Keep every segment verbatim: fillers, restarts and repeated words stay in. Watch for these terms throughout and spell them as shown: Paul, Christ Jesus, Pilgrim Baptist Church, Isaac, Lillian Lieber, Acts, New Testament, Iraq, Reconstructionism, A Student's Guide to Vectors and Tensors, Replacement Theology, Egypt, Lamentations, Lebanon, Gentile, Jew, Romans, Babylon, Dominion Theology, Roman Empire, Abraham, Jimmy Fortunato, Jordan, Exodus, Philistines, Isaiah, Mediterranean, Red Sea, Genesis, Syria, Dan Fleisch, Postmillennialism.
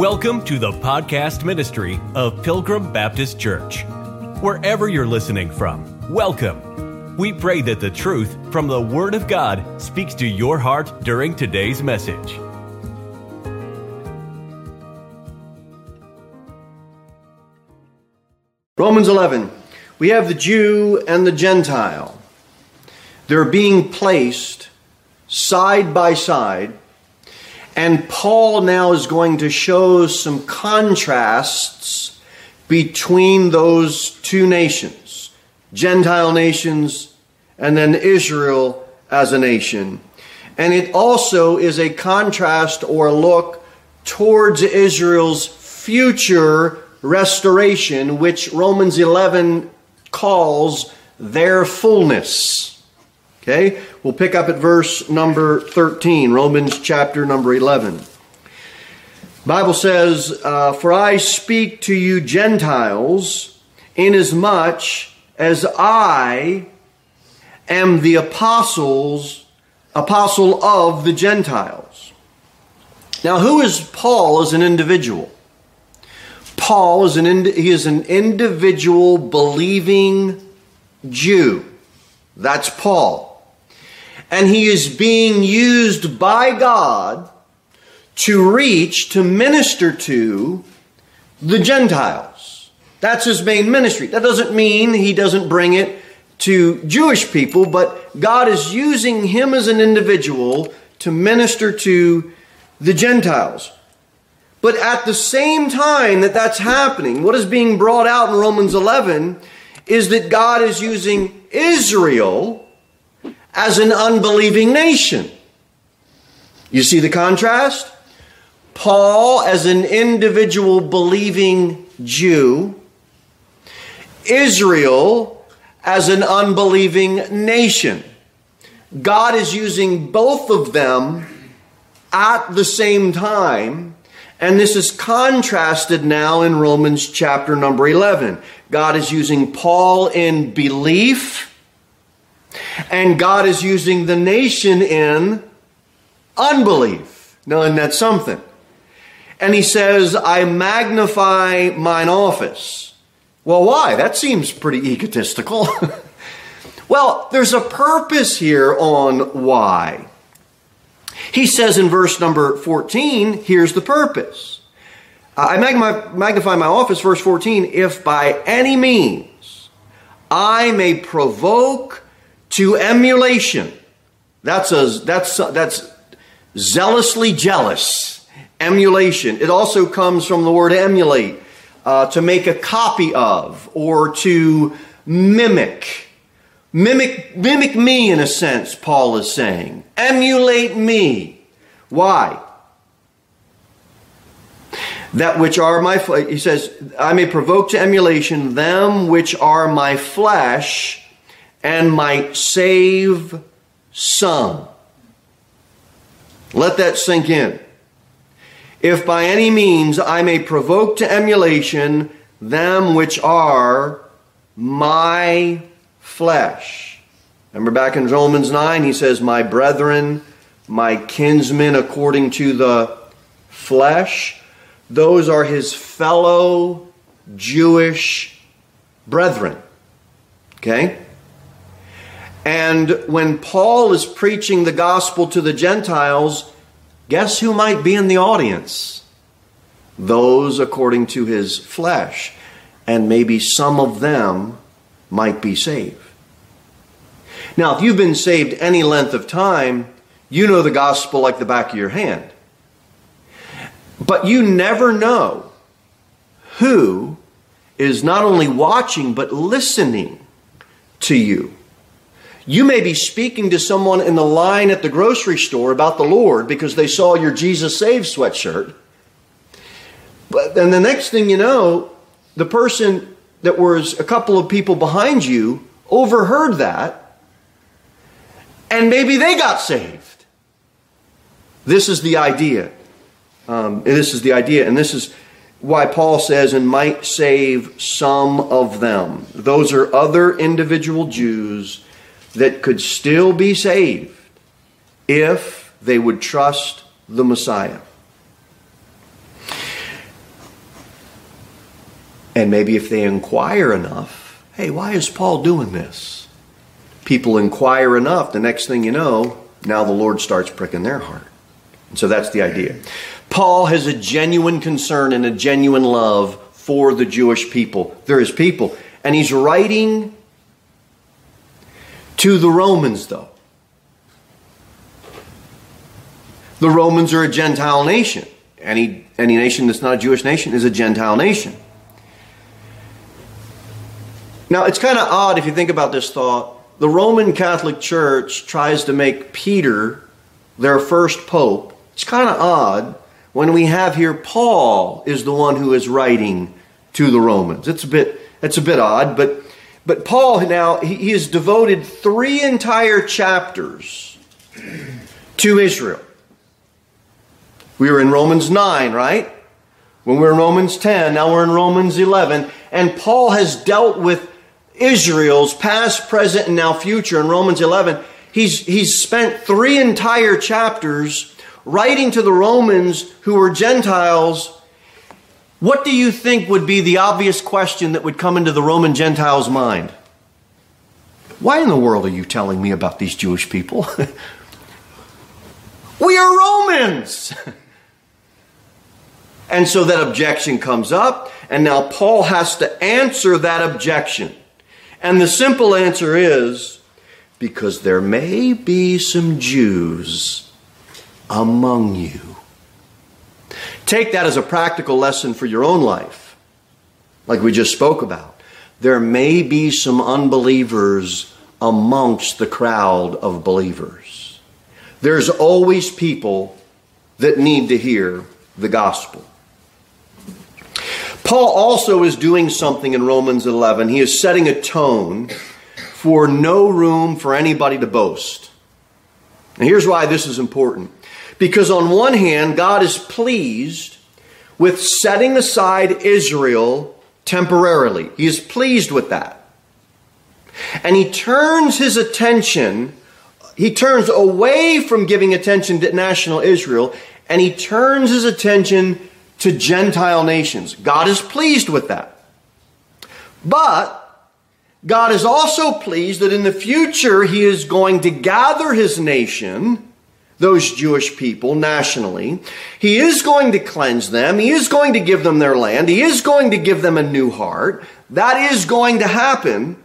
Welcome to the podcast ministry of Pilgrim Baptist Church. Wherever you're listening from, welcome. We pray that the truth from the Word of God speaks to your heart during today's message. Romans eleven. We have the Jew and the Gentile. They're being placed side by side. And Paul now is going to show some contrasts between those two nations, Gentile nations and then Israel as a nation. And it also is a contrast or a look towards Israel's future restoration, which Romans eleven calls their fullness. Okay, we'll pick up at verse number thirteen, Romans chapter number eleven. The Bible says, uh, For I speak to you Gentiles, inasmuch as I am the apostles, apostle of the Gentiles. Now, who is Paul as an individual? Paul is an ind- he is an individual believing Jew. That's Paul. And he is being used by God to reach, to minister to the Gentiles. That's his main ministry. That doesn't mean he doesn't bring it to Jewish people, but God is using him as an individual to minister to the Gentiles. But at the same time that that's happening, what is being brought out in Romans eleven is that God is using Israel as an unbelieving nation. You see the contrast? Paul as an individual believing Jew. Israel as an unbelieving nation. God is using both of them at the same time. And this is contrasted now in Romans chapter number eleven. God is using Paul in belief. And God is using the nation in unbelief. Now, isn't that something? And he says, I magnify mine office. Well, why? That seems pretty egotistical. Well, there's a purpose here on why. He says in verse number fourteen, here's the purpose. I magnify my office, verse fourteen, if by any means I may provoke to emulation. That's a, that's that's zealously jealous. Emulation. It also comes from the word emulate, uh, to make a copy of or to mimic. Mimic mimic me in a sense, Paul is saying. Emulate me. Why? That which are my flesh, he says, I may provoke to emulation them which are my flesh, and might save some. Let that sink in. If by any means I may provoke to emulation them which are my flesh. Remember back in Romans nine, he says, my brethren, my kinsmen according to the flesh. Those are his fellow Jewish brethren. Okay? And when Paul is preaching the gospel to the Gentiles, guess who might be in the audience? Those according to his flesh. And maybe some of them might be saved. Now, if you've been saved any length of time, you know the gospel like the back of your hand. But you never know who is not only watching but listening to you. You may be speaking to someone in the line at the grocery store about the Lord because they saw your Jesus Saves sweatshirt. But then the next thing you know, the person that was a couple of people behind you overheard that, and maybe they got saved. This is the idea. Um, and this is the idea, and this is why Paul says, and might save some of them. Those are other individual Jews that could still be saved if they would trust the Messiah. And maybe if they inquire enough, hey, why is Paul doing this? People inquire enough, the next thing you know, now the Lord starts pricking their heart. And so that's the idea. Paul has a genuine concern and a genuine love for the Jewish people. They're his people. And he's writing to the Romans, though. The Romans are a Gentile nation. Any, any nation that's not a Jewish nation is a Gentile nation. Now, it's kind of odd if you think about this thought. The Roman Catholic Church tries to make Peter their first pope. It's kind of odd when we have here Paul is the one who is writing to the Romans. It's a bit, it's a bit odd, but, but Paul now, he, he has devoted three entire chapters to Israel. We were in Romans nine, right? When we were in Romans ten, now we're in Romans eleven. And Paul has dealt with Israel's past, present, and now future in Romans eleven. He's, he's spent three entire chapters writing to the Romans who were Gentiles. What do you think would be the obvious question that would come into the Roman Gentile's mind? Why in the world are you telling me about these Jewish people? We are Romans! And so that objection comes up, and now Paul has to answer that objection. And the simple answer is, because there may be some Jews among you. Take that as a practical lesson for your own life, like we just spoke about. There may be some unbelievers amongst the crowd of believers. There's always people that need to hear the gospel. Paul also is doing something in Romans eleven. He is setting a tone for no room for anybody to boast. And here's why this is important. Because on one hand, God is pleased with setting aside Israel temporarily. He is pleased with that. And he turns his attention, he turns away from giving attention to national Israel, and he turns his attention to Gentile nations. God is pleased with that. But God is also pleased that in the future he is going to gather his nation, those Jewish people, nationally. He is going to cleanse them. He is going to give them their land. He is going to give them a new heart. That is going to happen.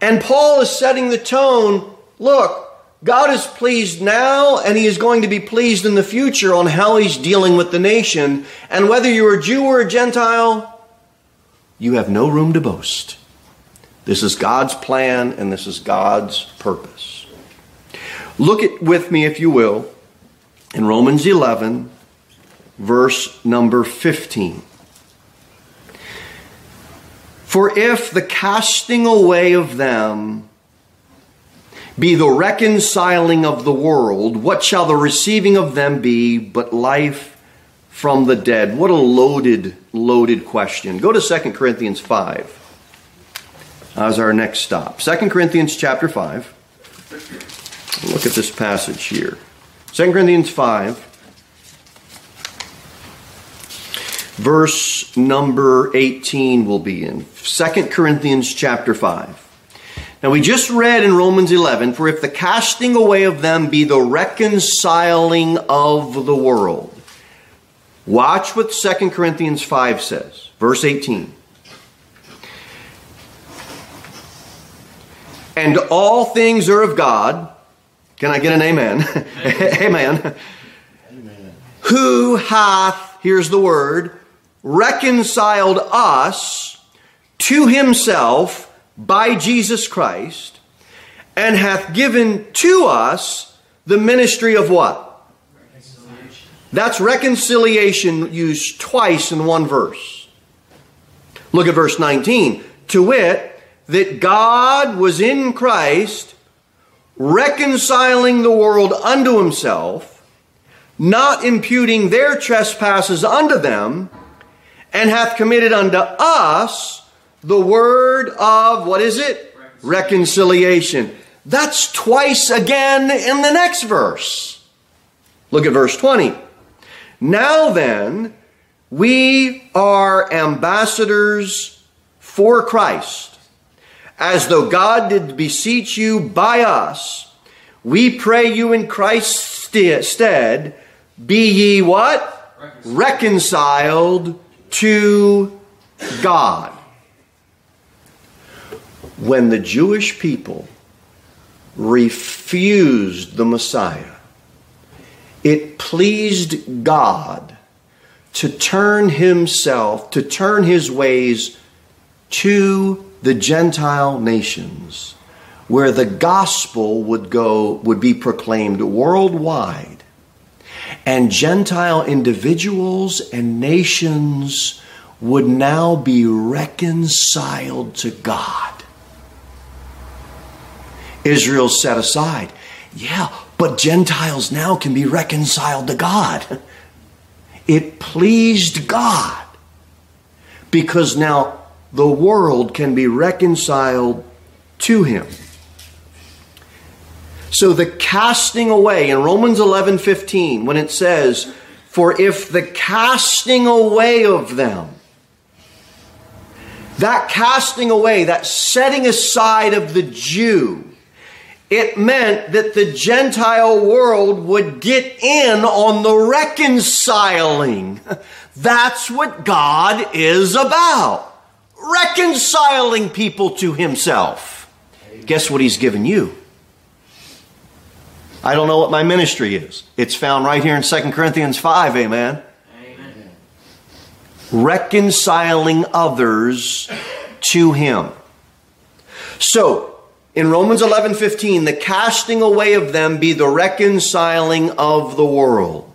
And Paul is setting the tone. Look, God is pleased now, and he is going to be pleased in the future on how he's dealing with the nation. And whether you're a Jew or a Gentile, you have no room to boast. This is God's plan, and this is God's purpose. Look at with me, if you will, in Romans eleven, verse number fifteen. For if the casting away of them be the reconciling of the world, what shall the receiving of them be but life from the dead? What a loaded, loaded question. Go to Second Corinthians five. As our next stop. Second Corinthians chapter five. Look at this passage here. Second Corinthians five, verse number eighteen will be in. Second Corinthians chapter five. Now we just read in Romans eleven, for if the casting away of them be the reconciling of the world. Watch what Second Corinthians five says, verse eighteen. And all things are of God. Can I get an amen? Amen. Amen. Who hath, here's the word, reconciled us to himself by Jesus Christ, and hath given to us the ministry of what? Reconciliation. That's reconciliation used twice in one verse. Look at verse nineteen. To wit, that God was in Christ, reconciling the world unto himself, not imputing their trespasses unto them, and hath committed unto us the word of, what is it? Reconciliation. Reconciliation. That's twice again in the next verse. Look at verse twenty. Now then, We are ambassadors for Christ. As though God did beseech you by us, we pray you in Christ's stead, be ye what? Reconciled, Reconciled to God. When the Jewish people refused the Messiah, it pleased God to turn himself, to turn his ways to the Gentile nations, where the gospel would go, would be proclaimed worldwide, and Gentile individuals and nations would now be reconciled to God. Israel set aside. Yeah, but Gentiles now can be reconciled to God. It pleased God, because now the world can be reconciled to him. So the casting away in Romans eleven fifteen, when it says, for if the casting away of them, that casting away, that setting aside of the Jew, it meant that the Gentile world would get in on the reconciling. That's what God is about. Reconciling people to himself. Guess what he's given you? I don't know what my ministry is. It's found right here in Second Corinthians five, amen? Amen. Reconciling others to him. So, in Romans eleven fifteen, the casting away of them be the reconciling of the world.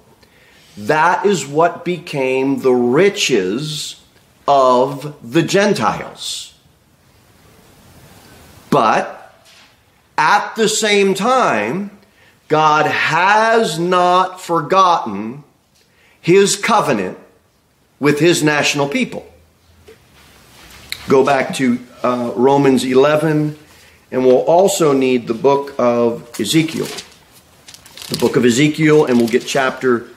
That is what became the riches of the Gentiles. But at the same time, God has not forgotten his covenant with his national people. Go back to uh, Romans eleven, and we'll also need the book of Ezekiel. The book of Ezekiel, and we'll get chapter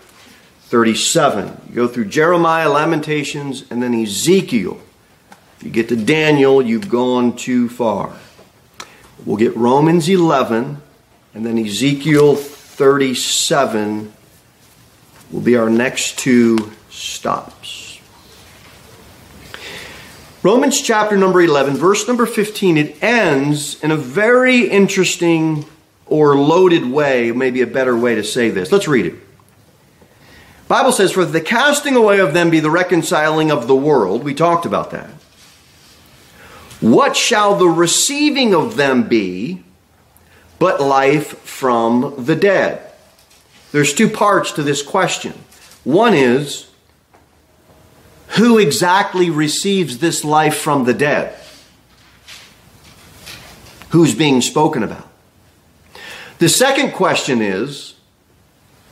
thirty-seven. You go through Jeremiah, Lamentations, and then Ezekiel. If you get to Daniel, you've gone too far. We'll get Romans eleven, and then Ezekiel thirty-seven will be our next two stops. Romans chapter number eleven, verse number fifteen, it ends in a very interesting or loaded way, maybe a better way to say this. Let's read it. The Bible says, for the casting away of them be the reconciling of the world. We talked about that. What shall the receiving of them be but life from the dead? There's two parts to this question. One is, who exactly receives this life from the dead? Who's being spoken about? The second question is,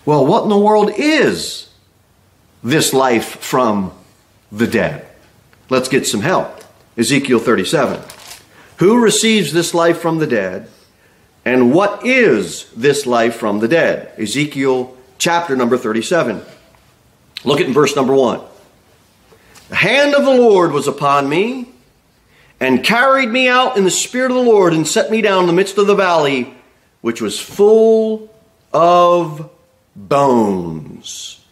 well, what in the world is this life from the dead? Let's get some help. Ezekiel thirty-seven. Who receives this life from the dead? And what is this life from the dead? Ezekiel chapter number thirty-seven. Look at verse number one. The hand of the Lord was upon me, and carried me out in the spirit of the Lord, and set me down in the midst of the valley, which was full of bones,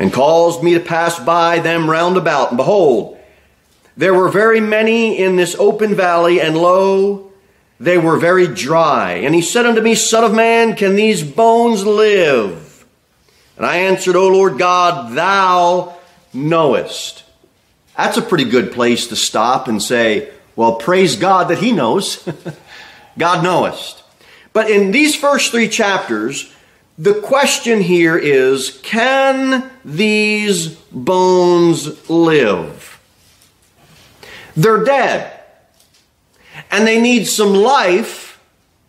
and caused me to pass by them round about. And behold, there were very many in this open valley, and lo, they were very dry. And he said unto me, Son of man, can these bones live? And I answered, O Lord God, thou knowest. That's a pretty good place to stop and say, well, praise God that he knows. God knowest. But in these first three chapters, the question here is, can these bones live? They're dead, and they need some life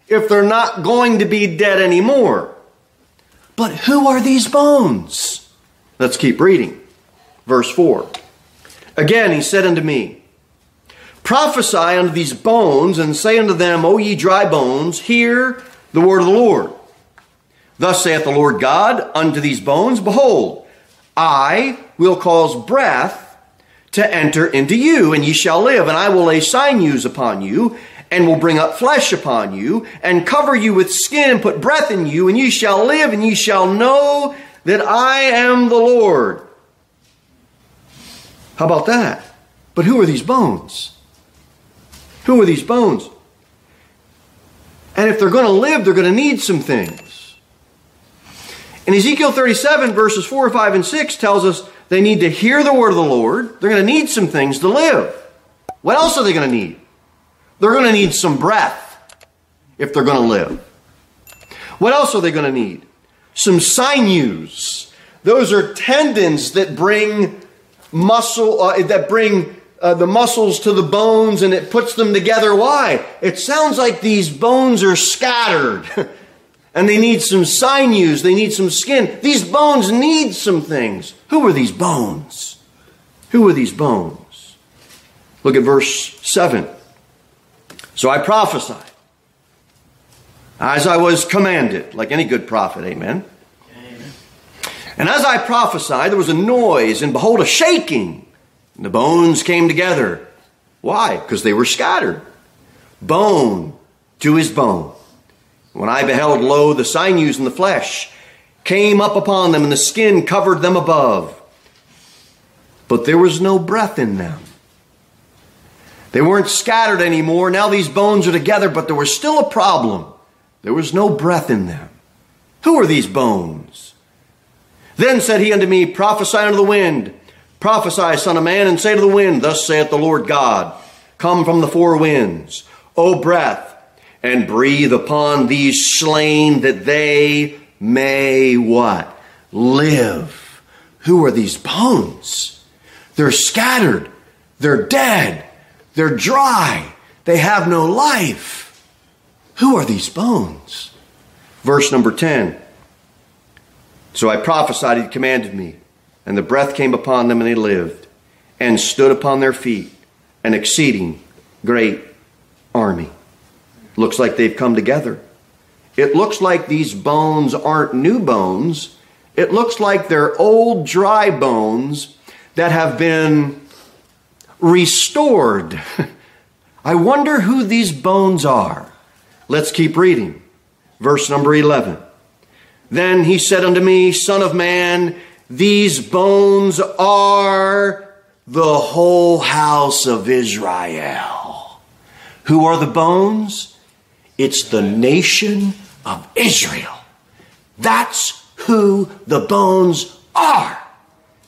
if they're not going to be dead anymore. But who are these bones? Let's keep reading. Verse four. Again he said unto me, prophesy unto these bones, and say unto them, O ye dry bones, hear the word of the Lord. Thus saith the Lord God unto these bones, behold, I will cause breath to enter into you, and ye shall live, and I will lay sinews upon you, and will bring up flesh upon you, and cover you with skin, and put breath in you, and ye shall live, and ye shall know that I am the Lord. How about that? But who are these bones? Who are these bones? And if they're going to live, they're going to need some things. In Ezekiel thirty-seven, verses four, five, and six tells us they need to hear the word of the Lord. They're going to need some things to live. What else are they going to need? They're going to need some breath if they're going to live. What else are they going to need? Some sinews. Those are tendons that bring muscle, uh, that bring Uh, the muscles to the bones, and it puts them together. Why? It sounds like these bones are scattered and they need some sinews. They need some skin. These bones need some things. Who are these bones? Who are these bones? Look at verse seven. So I prophesied as I was commanded, like any good prophet. Amen. Amen. And as I prophesied, there was a noise, and behold, a shaking. The bones came together. Why? Because they were scattered. Bone to his bone. When I beheld, lo, the sinews and the flesh came up upon them, and the skin covered them above. But there was no breath in them. They weren't scattered anymore. Now these bones are together, but there was still a problem. There was no breath in them. Who are these bones? Then said he unto me, prophesy unto the wind. Prophesy, son of man, and say to the wind, thus saith the Lord God, come from the four winds, O breath, and breathe upon these slain, that they may what? Live. Who are these bones? They're scattered. They're dead. They're dry. They have no life. Who are these bones? Verse number ten. So I prophesied, he commanded me. And the breath came upon them, and they lived, and stood upon their feet, an exceeding great army. Looks like they've come together. It looks like these bones aren't new bones. It looks like they're old, dry bones that have been restored. I wonder who these bones are. Let's keep reading. Verse number eleven. Then he said unto me, son of man, these bones are the whole house of Israel. Who are the bones? It's the nation of Israel. That's who the bones are.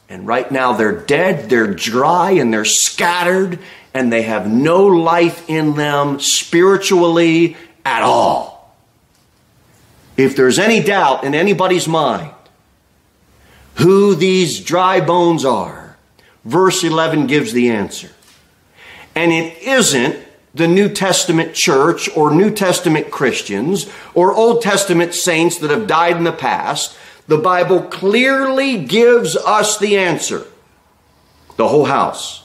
And right now they're dead, they're dry, and they're scattered, and they have no life in them spiritually at all. If there's any doubt in anybody's mind who these dry bones are, verse eleven gives the answer. And it isn't the New Testament church or New Testament Christians or Old Testament saints that have died in the past. The Bible clearly gives us the answer. The whole house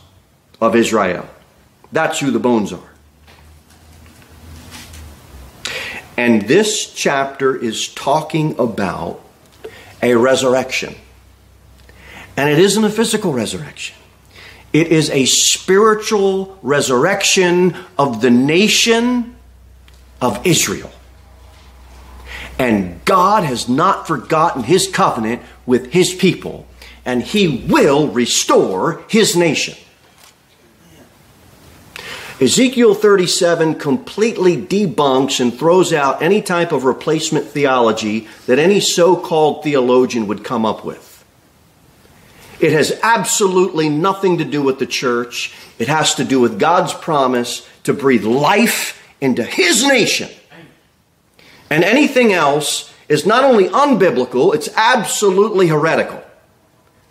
of Israel. That's who the bones are. And this chapter is talking about a resurrection. And it isn't a physical resurrection. It is a spiritual resurrection of the nation of Israel. And God has not forgotten his covenant with his people, and he will restore his nation. Ezekiel thirty-seven completely debunks and throws out any type of replacement theology that any so-called theologian would come up with. It has absolutely nothing to do with the church. It has to do with God's promise to breathe life into his nation. And anything else is not only unbiblical, it's absolutely heretical.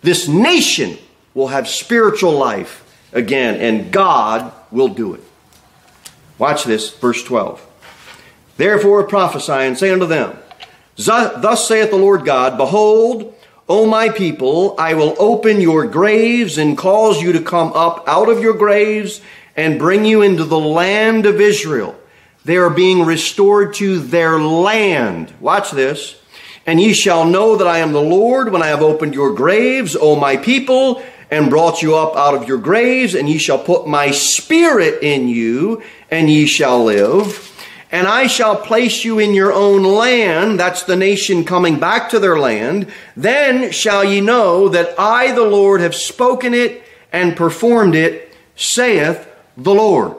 This nation will have spiritual life again, and God will do it. Watch this, verse twelve. Therefore prophesy and say unto them, thus saith the Lord God, behold, O my people, I will open your graves and cause you to come up out of your graves and bring you into the land of Israel. They are being restored to their land. Watch this. And ye shall know that I am the Lord when I have opened your graves, O my people, and brought you up out of your graves, and ye shall put my spirit in you, and ye shall live. And I shall place you in your own land. That's the nation coming back to their land. Then shall ye know that I, the Lord, have spoken it and performed it, saith the Lord.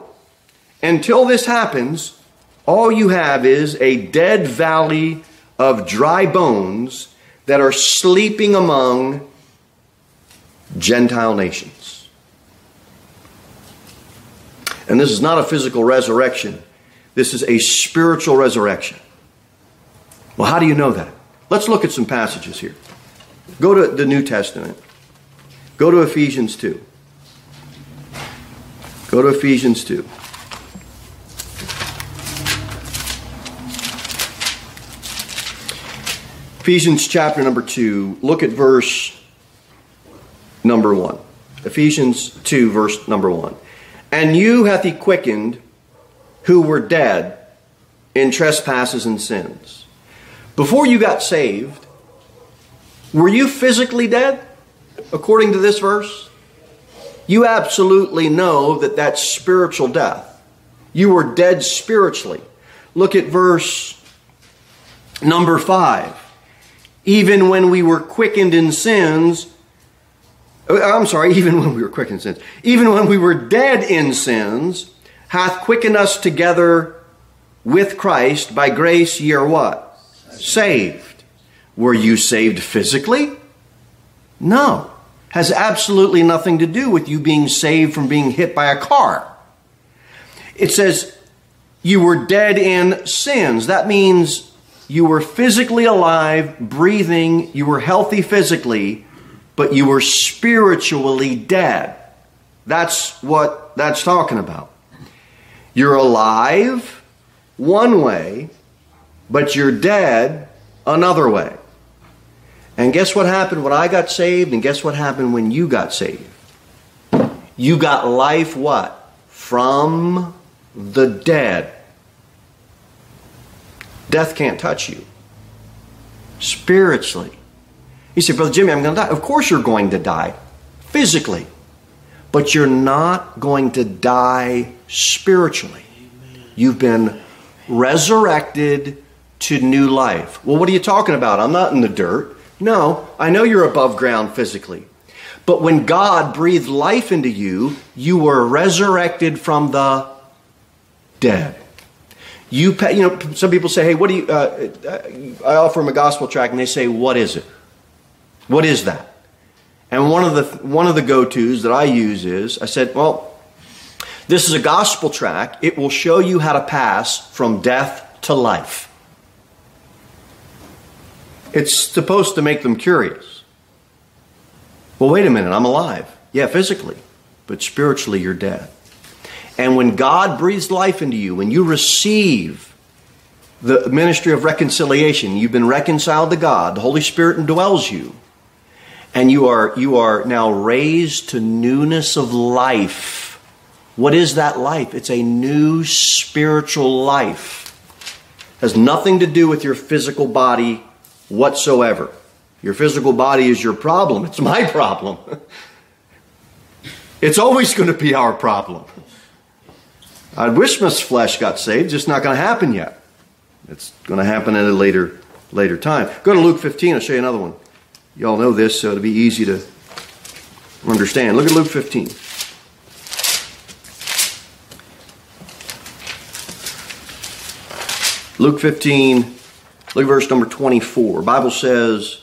Until this happens, all you have is a dead valley of dry bones that are sleeping among Gentile nations. And this is not a physical resurrection. This is a spiritual resurrection. Well, how do you know that? Let's look at some passages here. Go to the New Testament. Go to Ephesians two. Go to Ephesians two. Ephesians chapter number two. Look at verse number one. Ephesians two, verse number one. And you hath he quickened, who were dead in trespasses and sins. Before you got saved, were you physically dead? According to this verse, you absolutely know that that's spiritual death. You were dead spiritually. Look at verse number five. Even when we were quickened in sins, I'm sorry, even when we were quickened in sins, even when we were dead in sins, hath quickened us together with Christ. By grace ye are what? Saved. Were you saved physically? No. Has absolutely nothing to do with you being saved from being hit by a car. It says you were dead in sins. That means you were physically alive, breathing, you were healthy physically, but you were spiritually dead. That's what that's talking about. You're alive one way, but you're dead another way. And guess what happened when I got saved? And guess what happened when you got saved? You got life what? From the dead. Death can't touch you. Spiritually. You say, Brother Jimmy, I'm going to die. Of course you're going to die. Physically. But you're not going to die spiritually. You've been resurrected to new life. Well, what are you talking about? I'm not in the dirt. No, I know you're above ground physically. But when God breathed life into you, you were resurrected from the dead. You, you know, some people say, hey, what do you, uh, I offer them a gospel tract and they say, what is it? What is that? And one of the one of the go-tos that I use is, I said, well, this is a gospel tract. It will show you how to pass from death to life. It's supposed to make them curious. Well, wait a minute, I'm alive. Yeah, physically, but spiritually you're dead. And when God breathes life into you, when you receive the ministry of reconciliation, you've been reconciled to God, the Holy Spirit indwells you, and you are you are now raised to newness of life. What is that life? It's a new spiritual life. It has nothing to do with your physical body whatsoever. Your physical body is your problem. It's my problem. It's always going to be our problem. I wish my flesh got saved. It's just not going to happen yet. It's going to happen at a later, later time. Go to Luke fifteen. I'll show you another one. You all know this, so it'll be easy to understand. Look at Luke fifteen. Luke fifteen, look at verse number twenty-four. The Bible says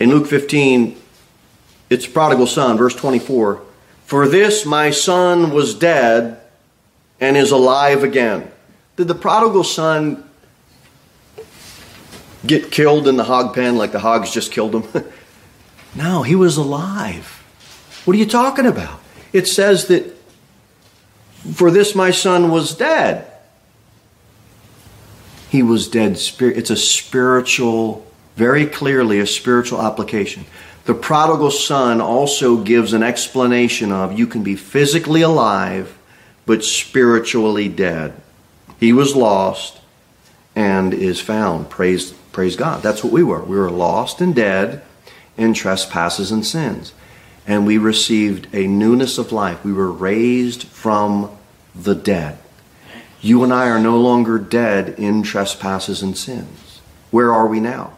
in Luke fifteen, it's the prodigal son, verse twenty-four. For this my son was dead and is alive again. Did the prodigal son get killed in the hog pen like the hogs just killed him? No, he was alive. What are you talking about? It says that for this my son was dead. He was dead. It's a spiritual, very clearly a spiritual application. The prodigal son also gives an explanation of you can be physically alive, but spiritually dead. He was lost and is found. Praise Praise God. That's what we were. We were lost and dead in trespasses and sins. And we received a newness of life. We were raised from the dead. You and I are no longer dead in trespasses and sins. Where are we now?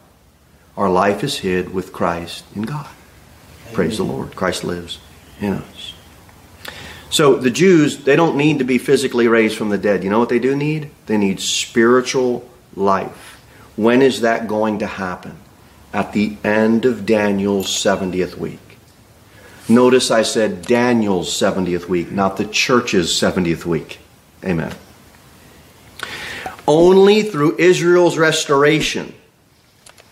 Our life is hid with Christ in God. Amen. Praise the Lord. Christ lives in us. So the Jews, they don't need to be physically raised from the dead. You know what they do need? They need spiritual life. When is that going to happen? At the end of Daniel's seventieth week. Notice I said Daniel's seventieth week, not the church's seventieth week. Amen. Only through Israel's restoration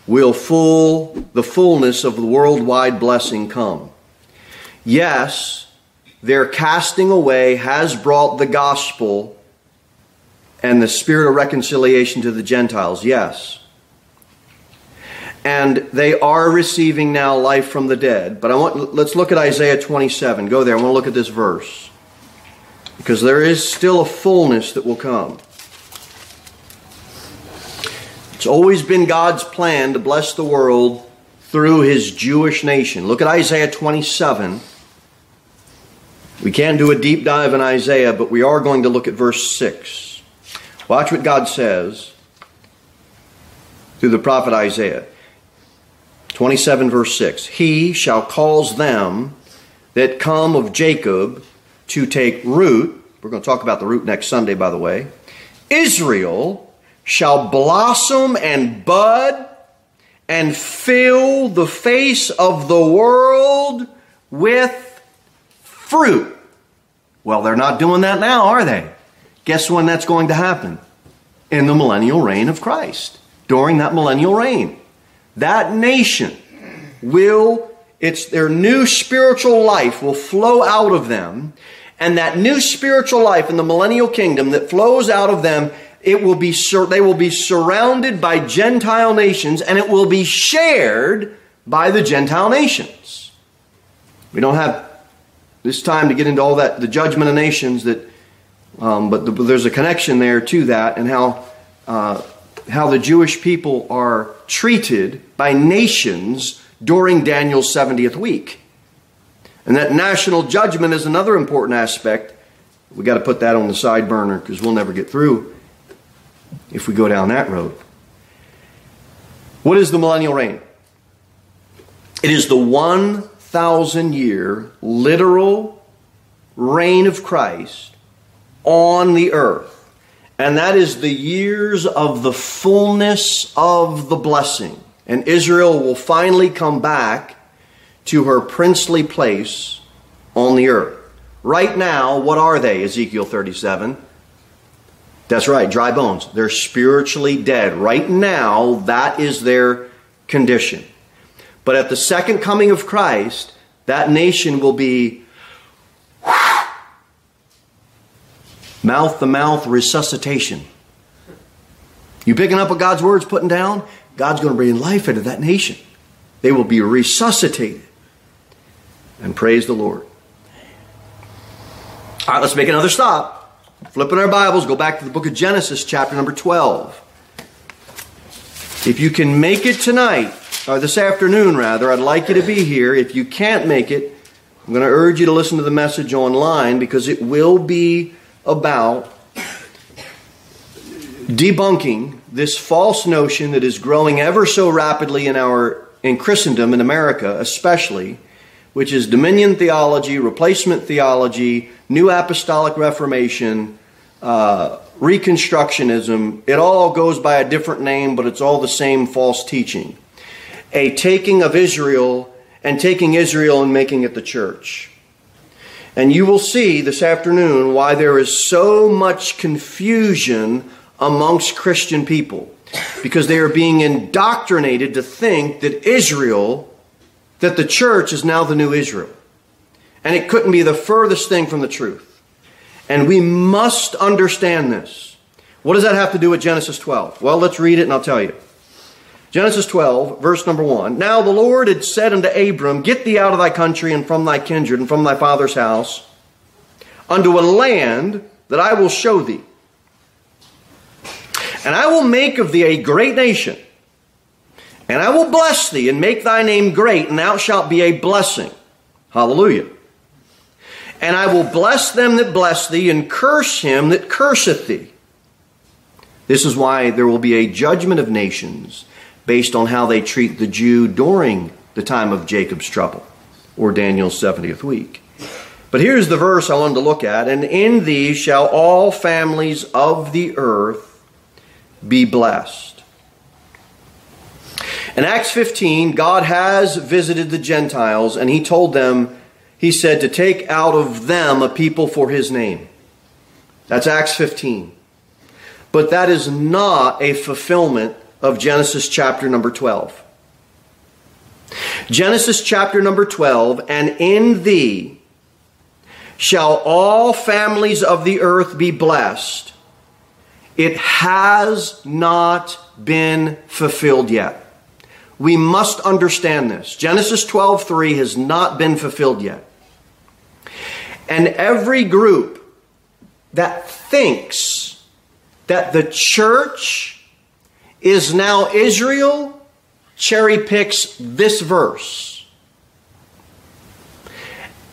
will full the fullness of the worldwide blessing come. Yes, their casting away has brought the gospel and the spirit of reconciliation to the Gentiles, yes. And they are receiving now life from the dead. But I want let's look at Isaiah twenty-seven. Go there. I want to look at this verse. Because there is still a fullness that will come. It's always been God's plan to bless the world through his Jewish nation. Look at Isaiah twenty-seven. We can't do a deep dive in Isaiah, but we are going to look at verse six. Watch what God says through the prophet Isaiah. twenty-seven verse six. He shall cause them that come of Jacob to take root. We're going to talk about the root next Sunday, by the way. Israel shall blossom and bud and fill the face of the world with fruit. Well, they're not doing that now, are they? Guess when that's going to happen? In the millennial reign of Christ. During that millennial reign. That nation will, it's their new spiritual life will flow out of them. And that new spiritual life in the millennial kingdom that flows out of them, it will be, they will be surrounded by Gentile nations, and it will be shared by the Gentile nations. We don't have It's time to get into all that, the judgment of nations, that, um, but the, there's a connection there to that, and how uh, how the Jewish people are treated by nations during Daniel's seventieth week, and that national judgment is another important aspect. We got to put that on the side burner because we'll never get through if we go down that road. What is the millennial reign? It is the one thousand year literal reign of Christ on the earth. And that is the years of the fullness of the blessing. And Israel will finally come back to her princely place on the earth. Right now, what are they? Ezekiel thirty-seven. That's right, dry bones. They're spiritually dead. Right now, that is their condition. But at the second coming of Christ, that nation will be mouth-to-mouth resuscitation. You picking up what God's word's putting down? God's going to bring life into that nation. They will be resuscitated. And praise the Lord. All right, let's make another stop. Flipping our Bibles, go back to the book of Genesis, chapter number twelve. If you can make it tonight, or this afternoon, rather, I'd like you to be here. If you can't make it, I'm going to urge you to listen to the message online, because it will be about debunking this false notion that is growing ever so rapidly in our in Christendom, in America especially, which is Dominion Theology, Replacement Theology, New Apostolic Reformation, uh, Reconstructionism. It all goes by a different name, but it's all the same false teaching. A taking of Israel and taking Israel and making it the church. And you will see this afternoon why there is so much confusion amongst Christian people. Because they are being indoctrinated to think that Israel, that the church is now the new Israel. And it couldn't be the furthest thing from the truth. And we must understand this. What does that have to do with Genesis twelve? Well, let's read it and I'll tell you. Genesis twelve, verse number one. Now the Lord had said unto Abram, get thee out of thy country and from thy kindred and from thy father's house unto a land that I will show thee. And I will make of thee a great nation, And I will bless thee and make thy name great, and thou shalt be a blessing. Hallelujah. And I will bless them that bless thee, and curse him that curseth thee. This is why there will be a judgment of nations based on how they treat the Jew during the time of Jacob's trouble, or Daniel's seventieth week. But here's the verse I wanted to look at. And in thee shall all families of the earth be blessed. In Acts fifteen, God has visited the Gentiles, and he told them, he said, to take out of them a people for his name. That's Acts fifteen. But that is not a fulfillment of Genesis chapter number twelve. Genesis chapter number twelve, and in thee shall all families of the earth be blessed. It has not been fulfilled yet. We must understand this. Genesis twelve three has not been fulfilled yet. And every group that thinks that the church is now Israel cherry picks this verse.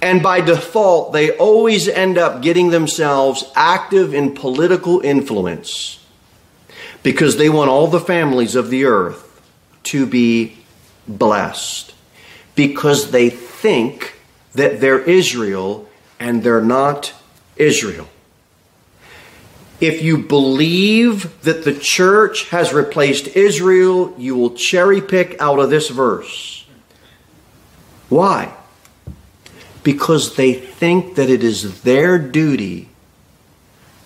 And by default, they always end up getting themselves active in political influence because they want all the families of the earth to be blessed, because they think that they're Israel and they're not Israel. If you believe that the church has replaced Israel, you will cherry pick out of this verse. Why? Because they think that it is their duty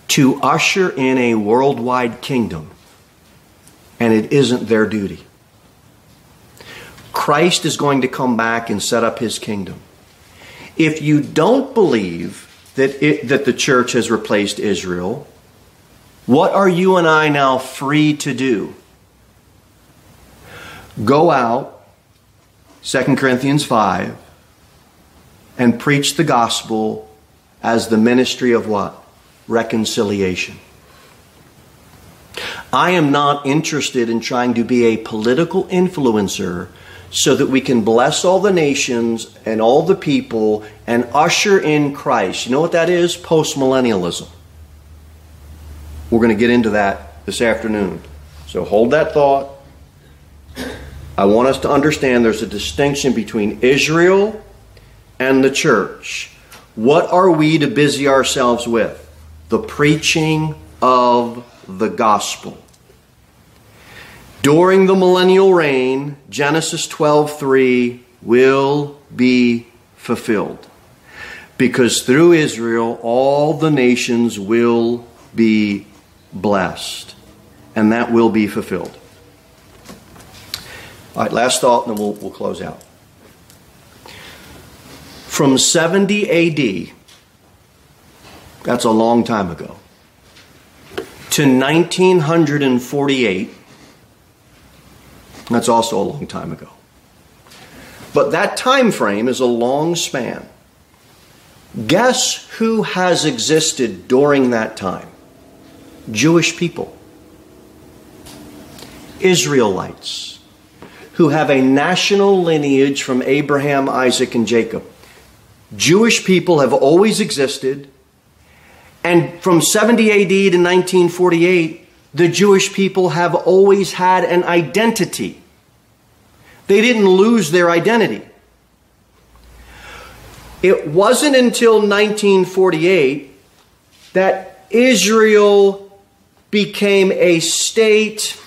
to usher in a worldwide kingdom, and it isn't their duty. Christ is going to come back and set up his kingdom. If you don't believe that it, that the church has replaced Israel, what are you and I now free to do? Go out, Second Corinthians five, and preach the gospel as the ministry of what? Reconciliation. I am not interested in trying to be a political influencer so that we can bless all the nations and all the people and usher in Christ. You know what that is? Postmillennialism. We're going to get into that this afternoon. So hold that thought. I want us to understand there's a distinction between Israel and the church. What are we to busy ourselves with? The preaching of the gospel. During the millennial reign, Genesis twelve three will be fulfilled, because through Israel, all the nations will be blessed, and that will be fulfilled. All right, last thought, and then we'll, we'll close out. From seventy A D, that's a long time ago, to nineteen forty-eight, that's also a long time ago. But that time frame is a long span. Guess who has existed during that time? Jewish people. Israelites, who have a national lineage from Abraham, Isaac, and Jacob. Jewish people have always existed. And from seventy A D to nineteen forty-eight, the Jewish people have always had an identity. They didn't lose their identity. It wasn't until nineteen forty-eight that Israel became a state,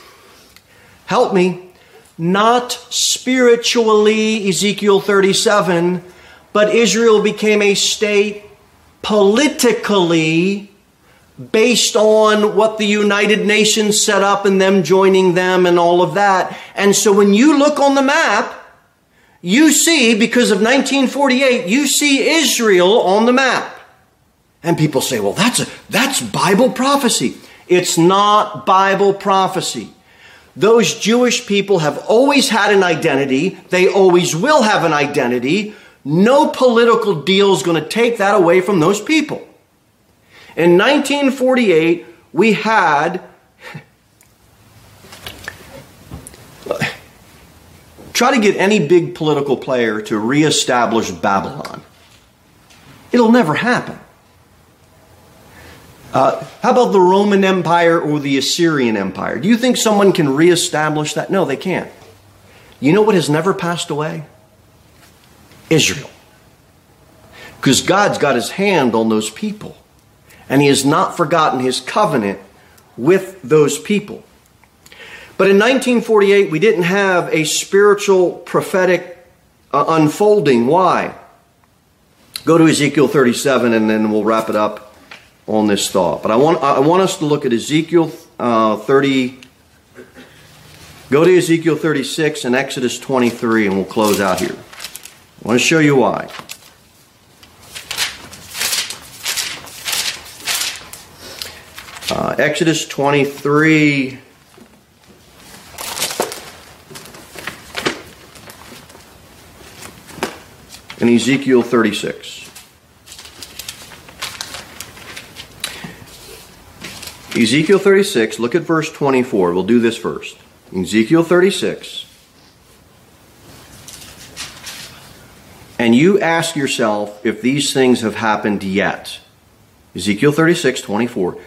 help me, not spiritually, Ezekiel thirty-seven, but Israel became a state politically, based on what the United Nations set up and them joining them and all of that. And so when you look on the map, you see, because of nineteen forty-eight, you see Israel on the map. And people say, well, that's a, that's Bible prophecy. It's not Bible prophecy. Those Jewish people have always had an identity. They always will have an identity. No political deal is going to take that away from those people. In nineteen forty-eight, we had Try to get any big political player to reestablish Babylon. It'll never happen. Uh, how about the Roman Empire or the Assyrian Empire? Do you think someone can reestablish that? No, they can't. You know what has never passed away? Israel. Because God's got his hand on those people. And he has not forgotten his covenant with those people. But in nineteen forty-eight, we didn't have a spiritual prophetic uh, unfolding. Why? Go to Ezekiel thirty-seven and then we'll wrap it up on this thought. But I want I want us to look at Ezekiel uh, thirty. Go to Ezekiel thirty-six and Exodus twenty-three and we'll close out here. I want to show you why. Uh, Exodus twenty-three. In Ezekiel thirty-six. Ezekiel thirty-six, look at verse twenty-four. We'll do this first. Ezekiel thirty-six. And you ask yourself if these things have happened yet. Ezekiel thirty-six, twenty-four.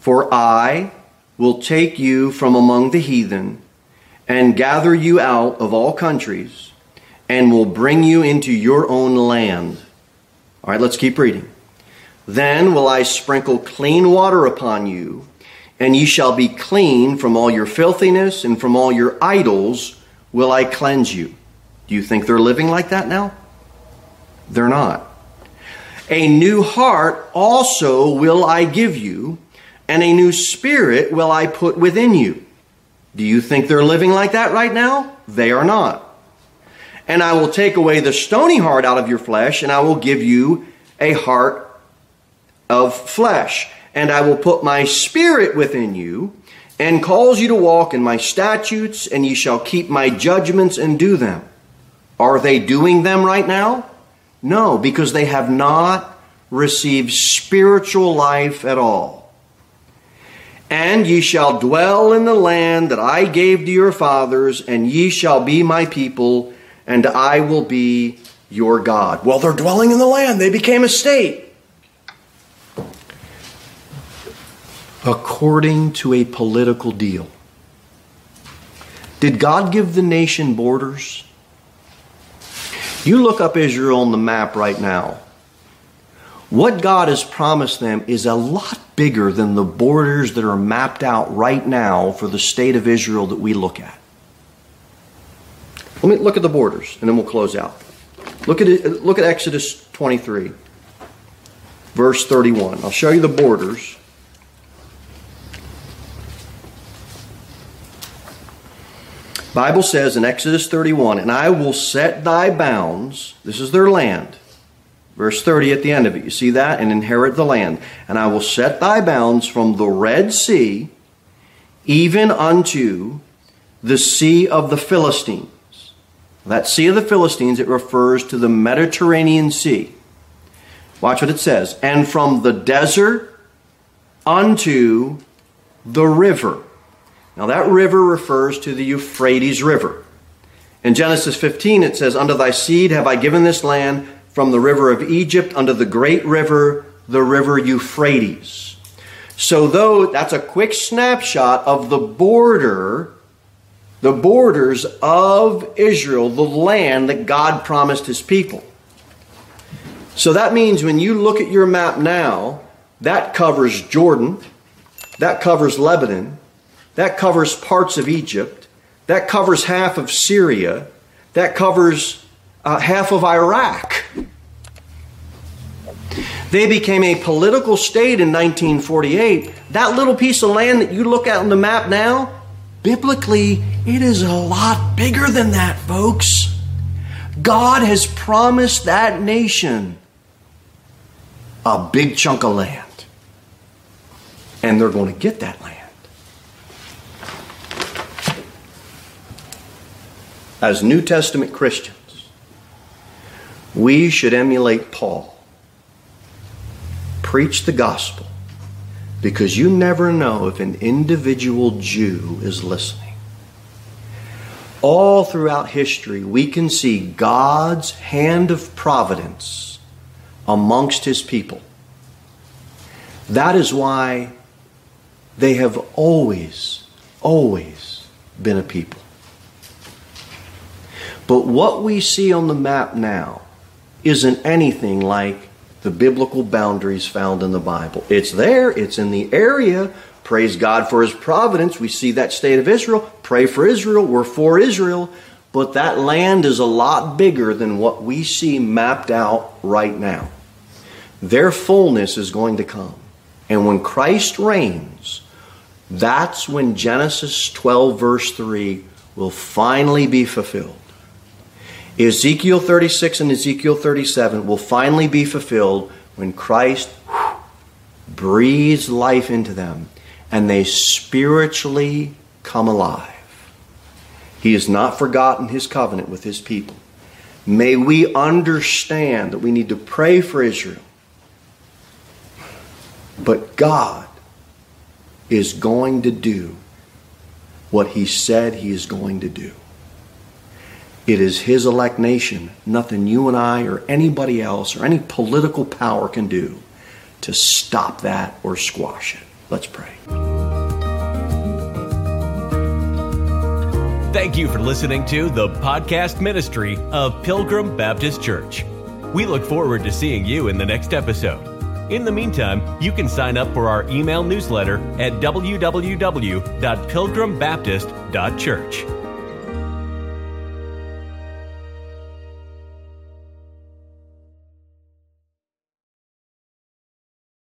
For I will take you from among the heathen and gather you out of all countries, and will bring you into your own land. All right, let's keep reading. Then will I sprinkle clean water upon you, and ye shall be clean from all your filthiness, and from all your idols will I cleanse you. Do you think they're living like that now? They're not. A new heart also will I give you, and a new spirit will I put within you. Do you think they're living like that right now? They are not. And I will take away the stony heart out of your flesh, and I will give you a heart of flesh. And I will put my spirit within you, and cause you to walk in my statutes, and ye shall keep my judgments and do them. Are they doing them right now? No, because they have not received spiritual life at all. And ye shall dwell in the land that I gave to your fathers, and ye shall be my people, and I will be your God. Well, they're dwelling in the land. They became a state. According to a political deal. Did God give the nation borders? You look up Israel on the map right now. What God has promised them is a lot bigger than the borders that are mapped out right now for the state of Israel that we look at. Let me look at the borders, and then we'll close out. Look at it, look at Exodus twenty-three, verse thirty-one. I'll show you the borders. The Bible says in Exodus thirty-one, and I will set thy bounds, this is their land. Verse thirty at the end of it, you see that? And inherit the land. And I will set thy bounds from the Red Sea, even unto the Sea of the Philistines. That Sea of the Philistines, it refers to the Mediterranean Sea. Watch what it says. And from the desert unto the river. Now that river refers to the Euphrates River. In Genesis fifteen it says, unto thy seed have I given this land, from the river of Egypt unto the great river, the river Euphrates. So though that's a quick snapshot of the border, the borders of Israel, the land that God promised his people. So that means when you look at your map now, that covers Jordan, that covers Lebanon, that covers parts of Egypt, that covers half of Syria, that covers uh, half of Iraq. They became a political state in nineteen forty-eight. That little piece of land that you look at on the map now, biblically, it is a lot bigger than that, folks. God has promised that nation a big chunk of land. And they're going to get that land. As New Testament Christians, we should emulate Paul. Preach the gospel. Because you never know if an individual Jew is listening. all throughout history, we can see God's hand of providence amongst his people. That is why they have always, always been a people. But what we see on the map now isn't anything like the biblical boundaries found in the Bible. It's there, it's in the area. Praise God for his providence. We see that state of Israel. Pray for Israel. We're for Israel. But that land is a lot bigger than what we see mapped out right now. Their fullness is going to come. And when Christ reigns, that's when Genesis twelve verse three will finally be fulfilled. Ezekiel thirty-six and Ezekiel thirty-seven will finally be fulfilled when Christ whew, breathes life into them and they spiritually come alive. He has not forgotten his covenant with his people. May we understand that we need to pray for Israel. But God is going to do what he said he is going to do. It is his elect nation. Nothing you and I or anybody else or any political power can do to stop that or squash it. Let's pray. Thank you for listening to the podcast ministry of Pilgrim Baptist Church. We look forward to seeing you in the next episode. In the meantime, you can sign up for our email newsletter at w w w dot pilgrim baptist dot church.